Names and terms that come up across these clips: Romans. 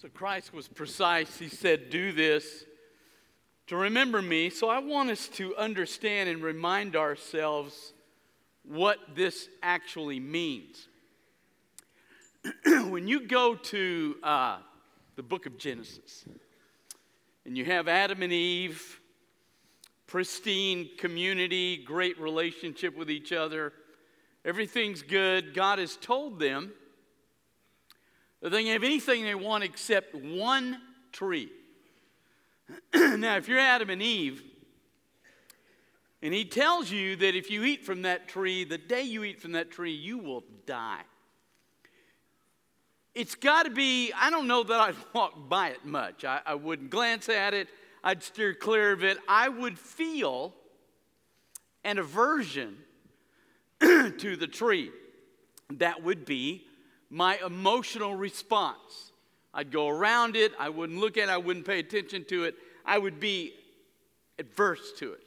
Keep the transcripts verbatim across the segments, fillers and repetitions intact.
So Christ was precise. He said, do this to remember me. So I want us to understand and remind ourselves what this actually means. When you go to uh, the book of Genesis, and you have Adam and Eve, pristine community, great relationship with each other, everything's good. God has told them that they can have anything they want except one tree. Now, if you're Adam and Eve, and he tells you that if you eat from that tree, the day you eat from that tree, you will die. It's got to be, I don't know that I'd walk by it much. I, I wouldn't glance at it. I'd steer clear of it. I would feel an aversion to the tree. That would be my emotional response. I'd go around it. I wouldn't look at it. I wouldn't pay attention to it. I would be adverse to it.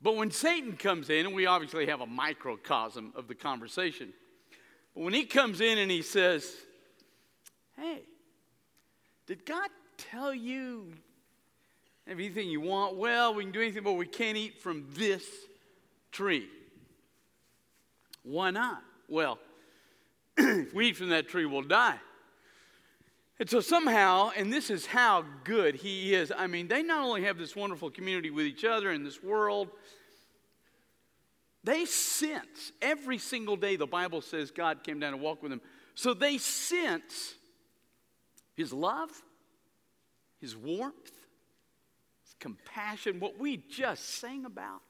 But when Satan comes in, and we obviously have a microcosm of the conversation, but when he comes in and he says, hey, did God tell you everything you want? Well, we can do anything, but we can't eat from this tree. Why not? Well, if we eat from that tree, we'll die. And so somehow, and this is how good he is. I mean, they not only have this wonderful community with each other in this world, they sense, every single day the Bible says God came down and walked with them. So they sense his love, his warmth, his compassion, what we just sang about.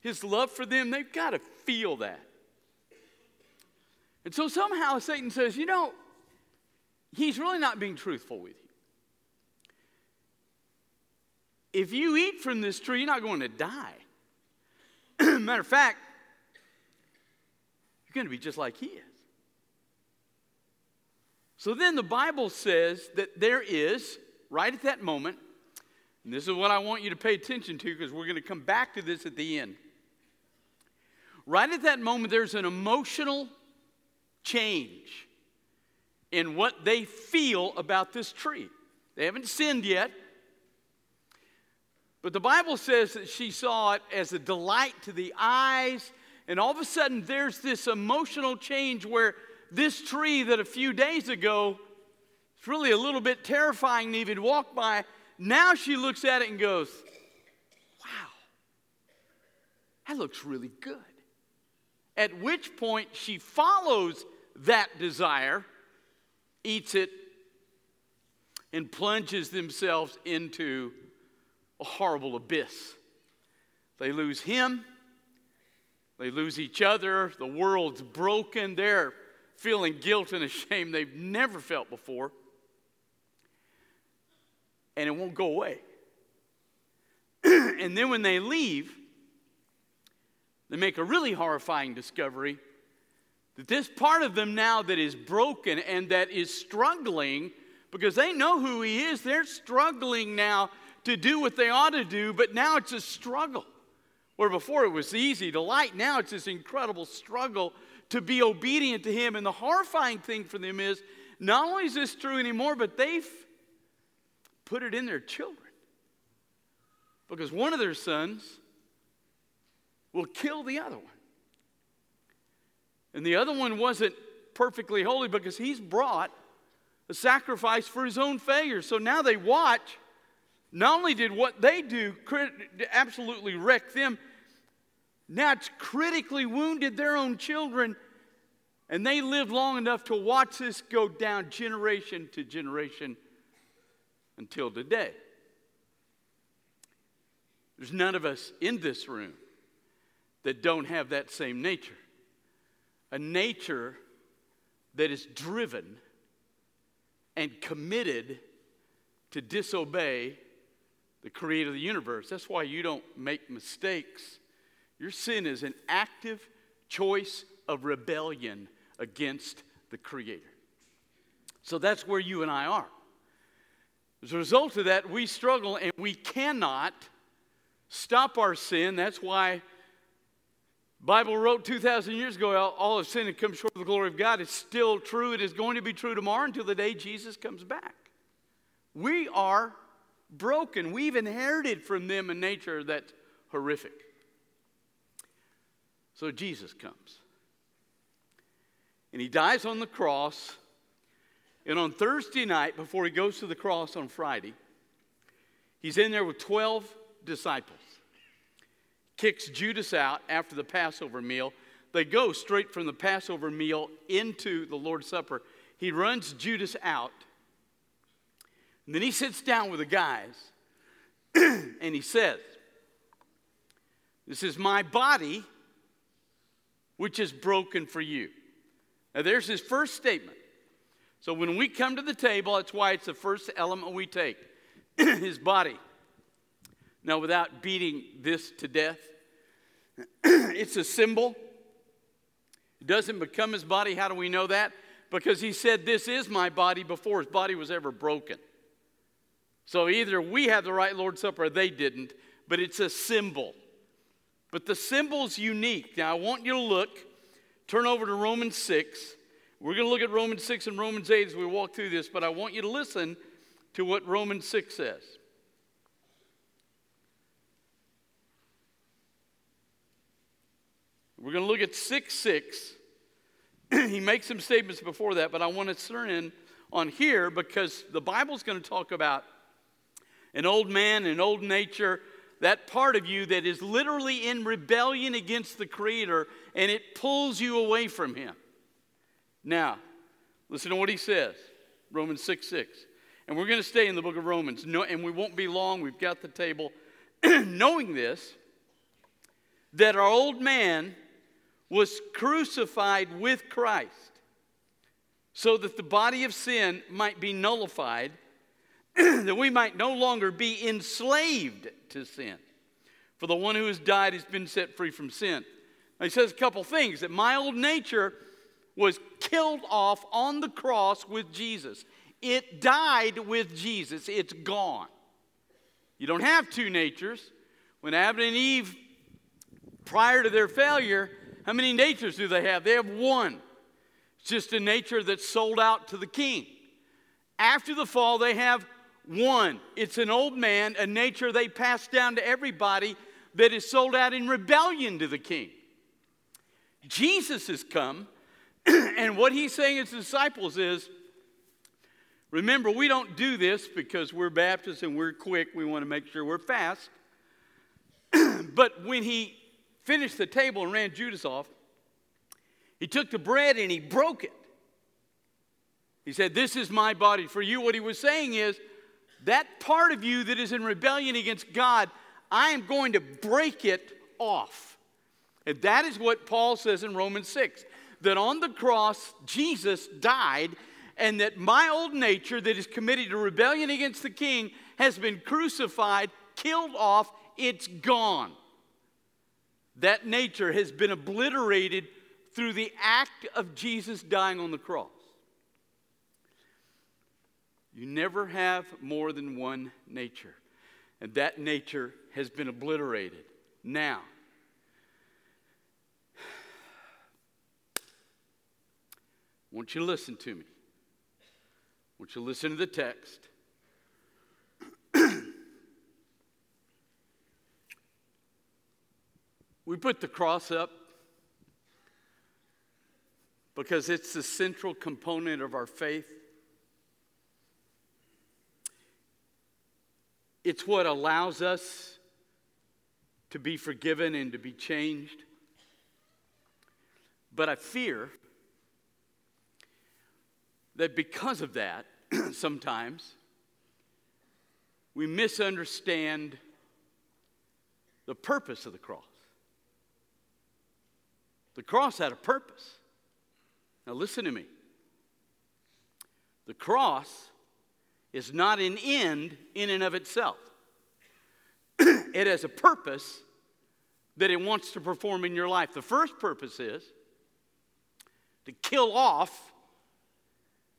His love for them, they've got to feel that. And so somehow Satan says, you know, he's really not being truthful with you. If you eat from this tree, you're not going to die. Matter of fact, you're going to be just like he is. So then the Bible says that there is, right at that moment, and this is what I want you to pay attention to because we're going to come back to this at the end. Right at that moment, there's an emotional change in what they feel about this tree. They haven't sinned yet. But the Bible says that she saw it as a delight to the eyes. And all of a sudden, there's this emotional change where this tree that a few days ago, it's really a little bit terrifying to even walk by. Now she looks at it and goes, wow, that looks really good. At which point, she follows that desire, eats it, and plunges themselves into a horrible abyss. They lose him. They lose each other. The world's broken. They're feeling guilt and a shame they've never felt before. And it won't go away. And then when they leave, they make a really horrifying discovery that this part of them now that is broken and that is struggling, because they know who he is, they're struggling now to do what they ought to do, but now it's a struggle. Where before it was easy delight, now it's this incredible struggle to be obedient to him. And the horrifying thing for them is, not only is this true anymore, but they've put it in their children. Because one of their sons will kill the other one. And the other one wasn't perfectly holy because he's brought a sacrifice for his own failure. So now they watch. Not only did what they do crit- absolutely wreck them, now it's critically wounded their own children, and they lived long enough to watch this go down generation to generation until today. There's none of us in this room that don't have that same nature, a nature that is driven and committed to disobey the creator of the universe. That's why you don't make mistakes. Your sin is an active choice of rebellion against the creator. So that's where you and I are. As a result of that, we struggle and we cannot stop our sin. That's why Bible wrote two thousand years ago, all have sinned and come short of the glory of God. It's still true. It is going to be true tomorrow until the day Jesus comes back. We are broken. We've inherited from them a nature that's horrific. So Jesus comes. And he dies on the cross. And on Thursday night, before he goes to the cross on Friday, he's in there with twelve disciples. Kicks Judas out after the Passover meal. They go straight from the Passover meal into the Lord's Supper. He runs Judas out. And then he sits down with the guys and he says, "This is my body, which is broken for you." Now there's his first statement. So when we come to the table, that's why it's the first element we take, his body. Now, without beating this to death, it's a symbol. It doesn't become his body. How do we know that? Because he said, "This is my body," before his body was ever broken. So either we have the right Lord's Supper or they didn't, but it's a symbol. But the symbol's unique. Now, I want you to look. Turn over to Romans six. We're going to look at Romans six and Romans eight as we walk through this, but I want you to listen to what Romans six says. We're going to look at six six. He makes some statements before that, but I want to turn in on here because the Bible's going to talk about an old man, an old nature, that part of you that is literally in rebellion against the Creator, and it pulls you away from Him. Now, listen to what he says, Romans six six. And we're going to stay in the book of Romans, no, and we won't be long. We've got the table. Knowing this, that our old man was crucified with Christ so that the body of sin might be nullified, that we might no longer be enslaved to sin. For the one who has died has been set free from sin. Now he says a couple things, that my old nature was killed off on the cross with Jesus. It died with Jesus. It's gone. You don't have two natures. When Adam and Eve, prior to their failure, how many natures do they have? They have one. It's just a nature that's sold out to the king. After the fall, they have one. It's an old man, a nature they pass down to everybody that is sold out in rebellion to the king. Jesus has come, and what he's saying to his disciples is, remember, we don't do this because we're Baptists and we're quick. We want to make sure we're fast. But when he finished the table and ran Judas off, he took the bread and he broke it. He said, "This is my body for you." What he was saying is, that part of you that is in rebellion against God, I am going to break it off. And that is what Paul says in Romans six, that on the cross, Jesus died, and that my old nature that is committed to rebellion against the king has been crucified, killed off, it's gone. That nature has been obliterated through the act of Jesus dying on the cross. You never have more than one nature, and that nature has been obliterated. Now, I want you to listen to me. I want you to listen to the text. We put the cross up because it's the central component of our faith. It's what allows us to be forgiven and to be changed. But I fear that because of that, sometimes we misunderstand the purpose of the cross. The cross had a purpose. Now listen to me. The cross is not an end in and of itself. It has a purpose that it wants to perform in your life. The first purpose is to kill off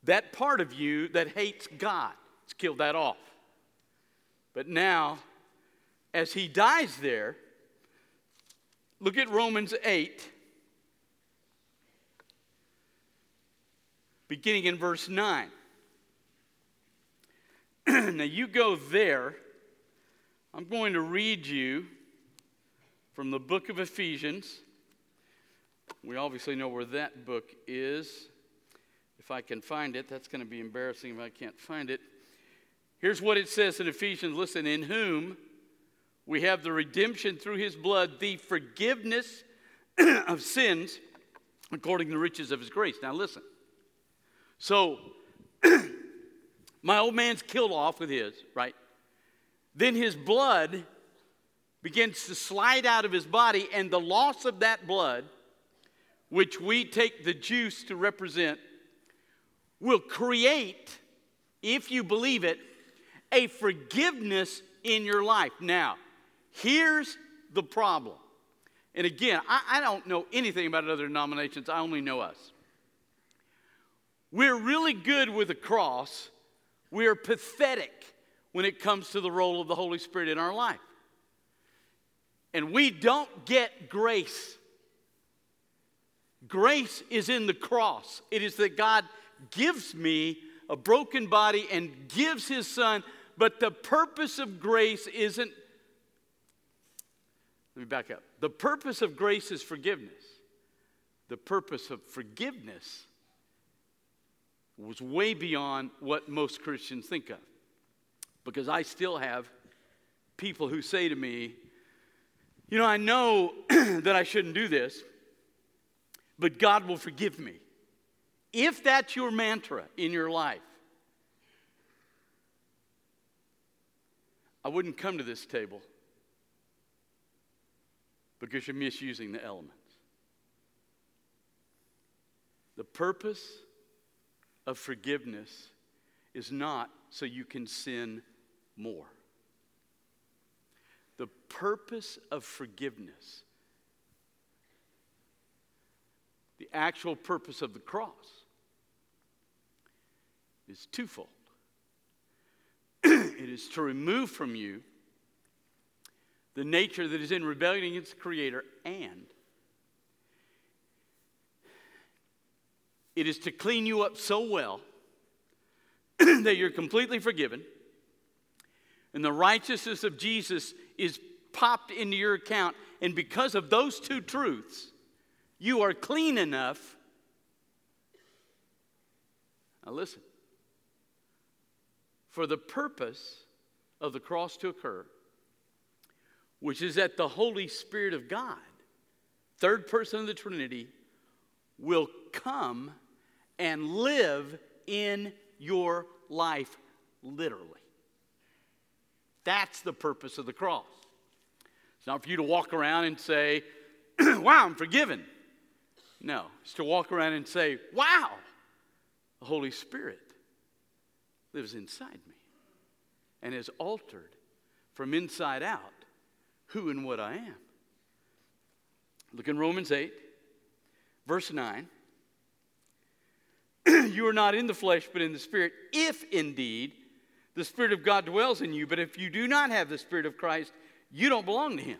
that part of you that hates God. It's killed that off. But now, as he dies there, Look at Romans eight, beginning in verse nine. Now you go there. I'm going to read you from the book of Ephesians. We obviously know where that book is. If I can find it, that's going to be embarrassing if I can't find it. Here's what it says in Ephesians. Listen, in whom we have the redemption through his blood, the forgiveness of sins according to the riches of his grace. Now listen. So my old man's killed off with his, right? Then his blood begins to slide out of his body, and the loss of that blood, which we take the juice to represent, will create, if you believe it, a forgiveness in your life. Now, here's the problem. And again, I, I don't know anything about other denominations. I only know us. We're really good with the cross. We're pathetic when it comes to the role of the Holy Spirit in our life. And we don't get grace. Grace is in the cross. It is that God gives me a broken body and gives his son. But the purpose of grace isn't... Let me back up. The purpose of grace is forgiveness. The purpose of forgiveness was way beyond what most Christians think of. Because I still have people who say to me, you know, I know that I shouldn't do this, but God will forgive me. If that's your mantra in your life, I wouldn't come to this table because you're misusing the elements. The purpose of forgiveness is not so you can sin more. The purpose of forgiveness, the actual purpose of the cross, is twofold. It is to remove from you the nature that is in rebellion against the Creator, and it is to clean you up so well that you're completely forgiven, and the righteousness of Jesus is popped into your account, and because of those two truths, you are clean enough. Now listen. For the purpose of the cross to occur, which is that the Holy Spirit of God, third person of the Trinity, will come and live in your life literally. That's the purpose of the cross. It's not for you to walk around and say, wow, I'm forgiven. No, it's to walk around and say, wow, the Holy Spirit lives inside me and has altered from inside out who and what I am. Look in Romans eight, verse nine. You are not in the flesh, but in the Spirit, if indeed the Spirit of God dwells in you. But if you do not have the Spirit of Christ, you don't belong to him.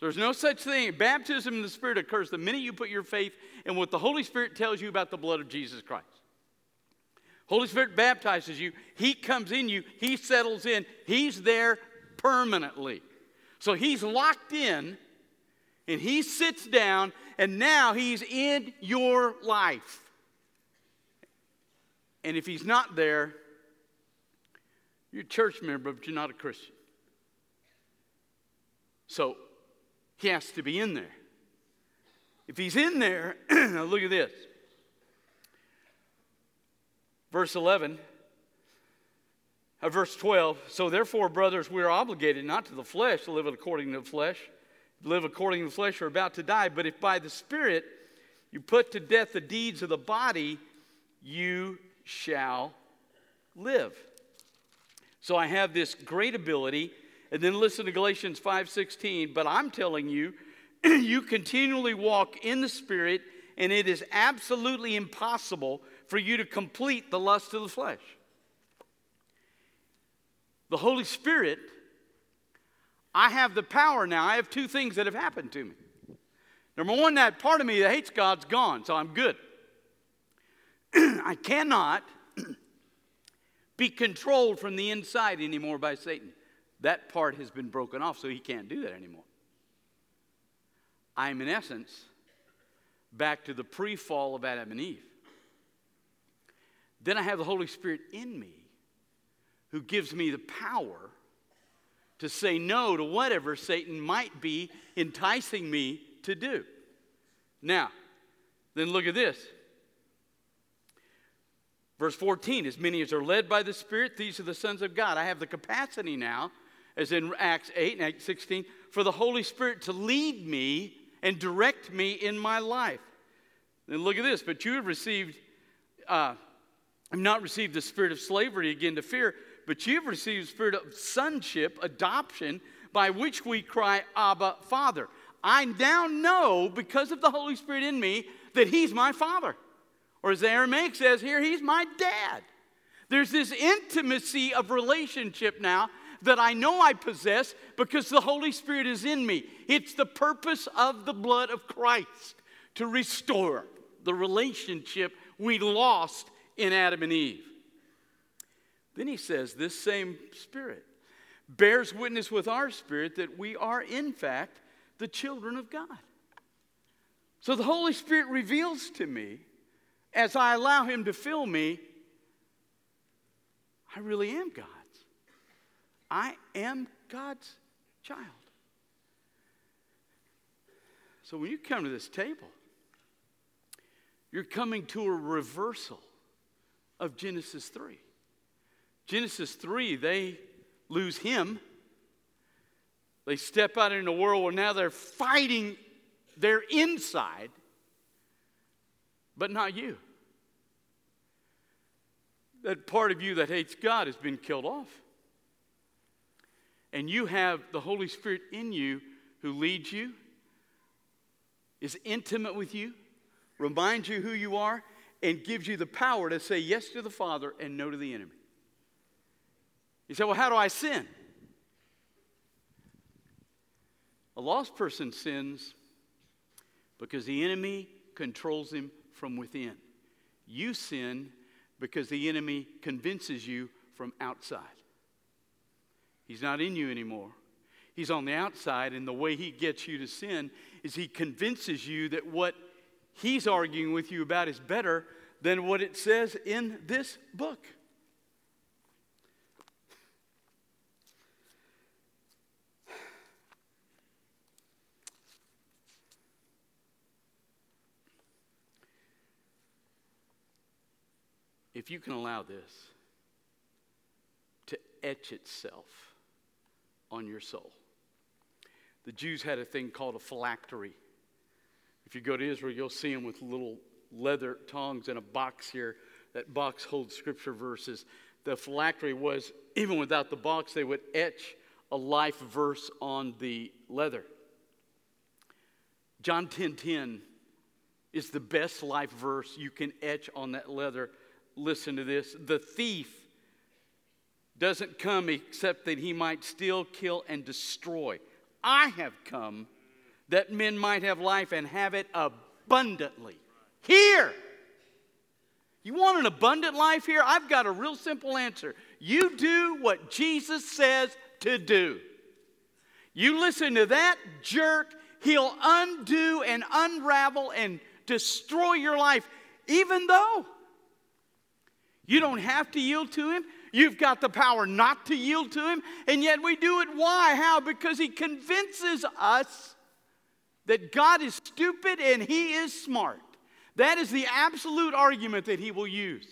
There's no such thing. Baptism in the Spirit occurs the minute you put your faith in what the Holy Spirit tells you about the blood of Jesus Christ. Holy Spirit baptizes you. He comes in you. He settles in. He's there permanently. So he's locked in, and he sits down, and now he's in your life. And if he's not there, you're a church member, but you're not a Christian. So he has to be in there. If he's in there, look at this. Verse eleven, uh, verse twelve, so therefore, brothers, we are obligated not to the flesh to live according to the flesh. Live according to the flesh, or about to die. But if by the Spirit you put to death the deeds of the body, you shall live. So I have this great ability. And then listen to Galatians five sixteen. But I'm telling you, you continually walk in the Spirit, and it is absolutely impossible for you to complete the lust of the flesh. The Holy Spirit I have the power now. I have two things that have happened to me. Number one, that part of me that hates God's gone, so I'm good. I cannot be controlled from the inside anymore by Satan. That part has been broken off, so he can't do that anymore. I'm, in essence, back to the pre-fall of Adam and Eve. Then I have the Holy Spirit in me who gives me the power to say no to whatever Satan might be enticing me to do. Now, then look at this. Verse fourteen, as many as are led by the Spirit, these are the sons of God. I have the capacity now, as in Acts eight and Acts sixteen, for the Holy Spirit to lead me and direct me in my life. Then look at this. But you have received, uh, have not received the spirit of slavery again to fear, but you have received the spirit of sonship, adoption, by which we cry, Abba, Father. I now know, because of the Holy Spirit in me, that he's my Father. Or as the Aramaic says here, he's my dad. There's this intimacy of relationship now that I know I possess because the Holy Spirit is in me. It's the purpose of the blood of Christ to restore the relationship we lost in Adam and Eve. Then he says, this same Spirit bears witness with our spirit that we are, in fact, the children of God. So the Holy Spirit reveals to me, as I allow him to fill me, I really am God's. I am God's child. So when you come to this table, you're coming to a reversal of Genesis three. Genesis three, they lose him. They step out into a world where now they're fighting their inside, but not you. That part of you that hates God has been killed off. And you have the Holy Spirit in you who leads you, is intimate with you, reminds you who you are, and gives you the power to say yes to the Father and no to the enemy. You say, well, how do I sin? A lost person sins because the enemy controls him from within. You sin because the enemy convinces you from outside. He's not in you anymore. He's on the outside, and the way he gets you to sin is he convinces you that what he's arguing with you about is better than what it says in this book. If you can allow this to etch itself on your soul. The Jews had a thing called a phylactery. If you go to Israel, you'll see them with little leather tongs in a box here. That box holds scripture verses. The phylactery was, even without the box, they would etch a life verse on the leather. John ten ten is the best life verse you can etch on that leather. Listen to this. The thief doesn't come except that he might steal, kill, and destroy. I have come that men might have life and have it abundantly. Here. You want an abundant life here? I've got a real simple answer. You do what Jesus says to do. You listen to that jerk, he'll undo and unravel and destroy your life, even though you don't have to yield to him. You've got the power not to yield to him. And yet we do it. Why? How? Because he convinces us that God is stupid and he is smart. That is the absolute argument that he will use.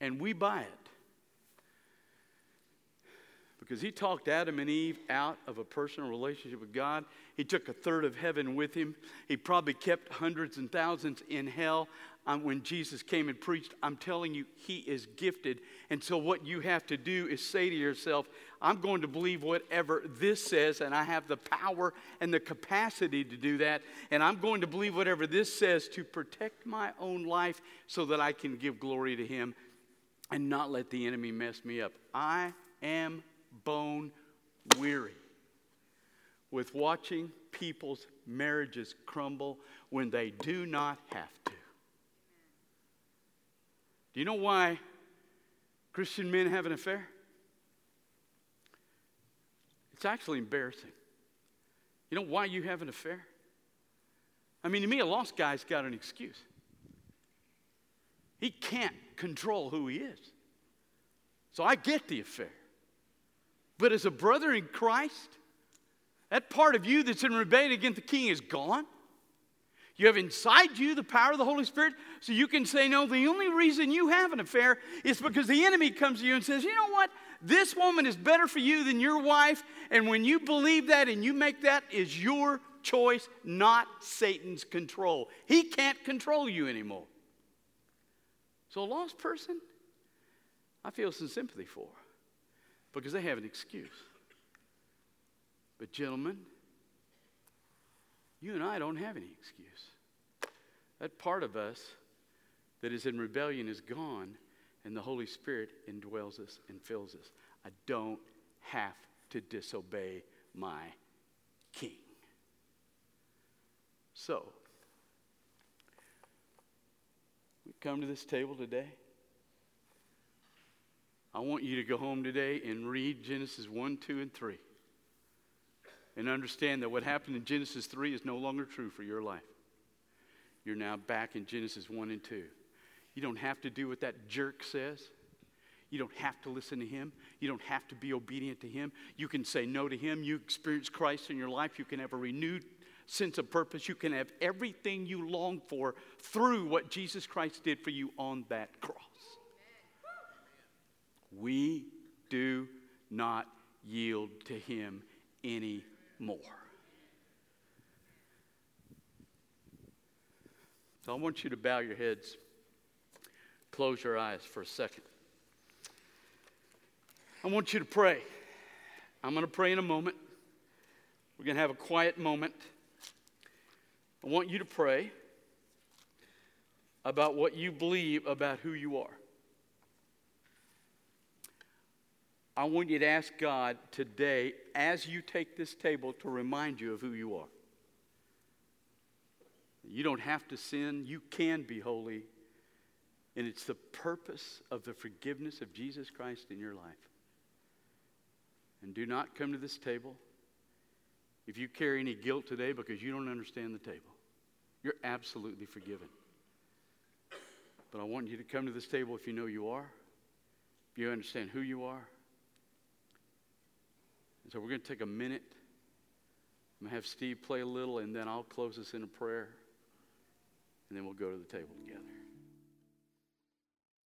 And we buy it. Because he talked Adam and Eve out of a personal relationship with God. He took a third of heaven with him. He probably kept hundreds and thousands in hell. Um, when Jesus came and preached, I'm telling you, he is gifted. And so what you have to do is say to yourself, I'm going to believe whatever this says, and I have the power and the capacity to do that. And I'm going to believe whatever this says to protect my own life so that I can give glory to him and not let the enemy mess me up. I am bone weary with watching people's marriages crumble when they do not have to. Do you know why Christian men have an affair? It's actually embarrassing. You know why you have an affair? I mean, to me, a lost guy's got an excuse. He can't control who he is. So I get the affair. But as a brother in Christ, that part of you that's in rebellion against the King is gone. You have inside you the power of the Holy Spirit, so you can say, no, the only reason you have an affair is because the enemy comes to you and says, you know what? This woman is better for you than your wife, and when you believe that and you make that is your choice, not Satan's control. He can't control you anymore. So a lost person, I feel some sympathy for, because they have an excuse. But gentlemen, you and I don't have any excuse. That part of us that is in rebellion is gone, and the Holy Spirit indwells us and fills us. I don't have to disobey my King. So, we come to this table today. I want you to go home today and read Genesis one, two, and three. And understand that what happened in Genesis three is no longer true for your life. You're now back in Genesis one and two. You don't have to do what that jerk says. You don't have to listen to him. You don't have to be obedient to him. You can say no to him. You experience Christ in your life. You can have a renewed sense of purpose. You can have everything you long for through what Jesus Christ did for you on that cross. We do not yield to him anymore. More. So I want you to bow your heads, close your eyes for a second. I want you to pray. I'm going to pray in a moment. We're going to have a quiet moment. I want you to pray about what you believe about who you are. I want you to ask God today, as you take this table, to remind you of who you are. You don't have to sin. You can be holy. And it's the purpose of the forgiveness of Jesus Christ in your life. And do not come to this table if you carry any guilt today because you don't understand the table. You're absolutely forgiven. But I want you to come to this table if you know you are, if you understand who you are. So we're going to take a minute. I'm going to have Steve play a little, and then I'll close us in a prayer. And then we'll go to the table together.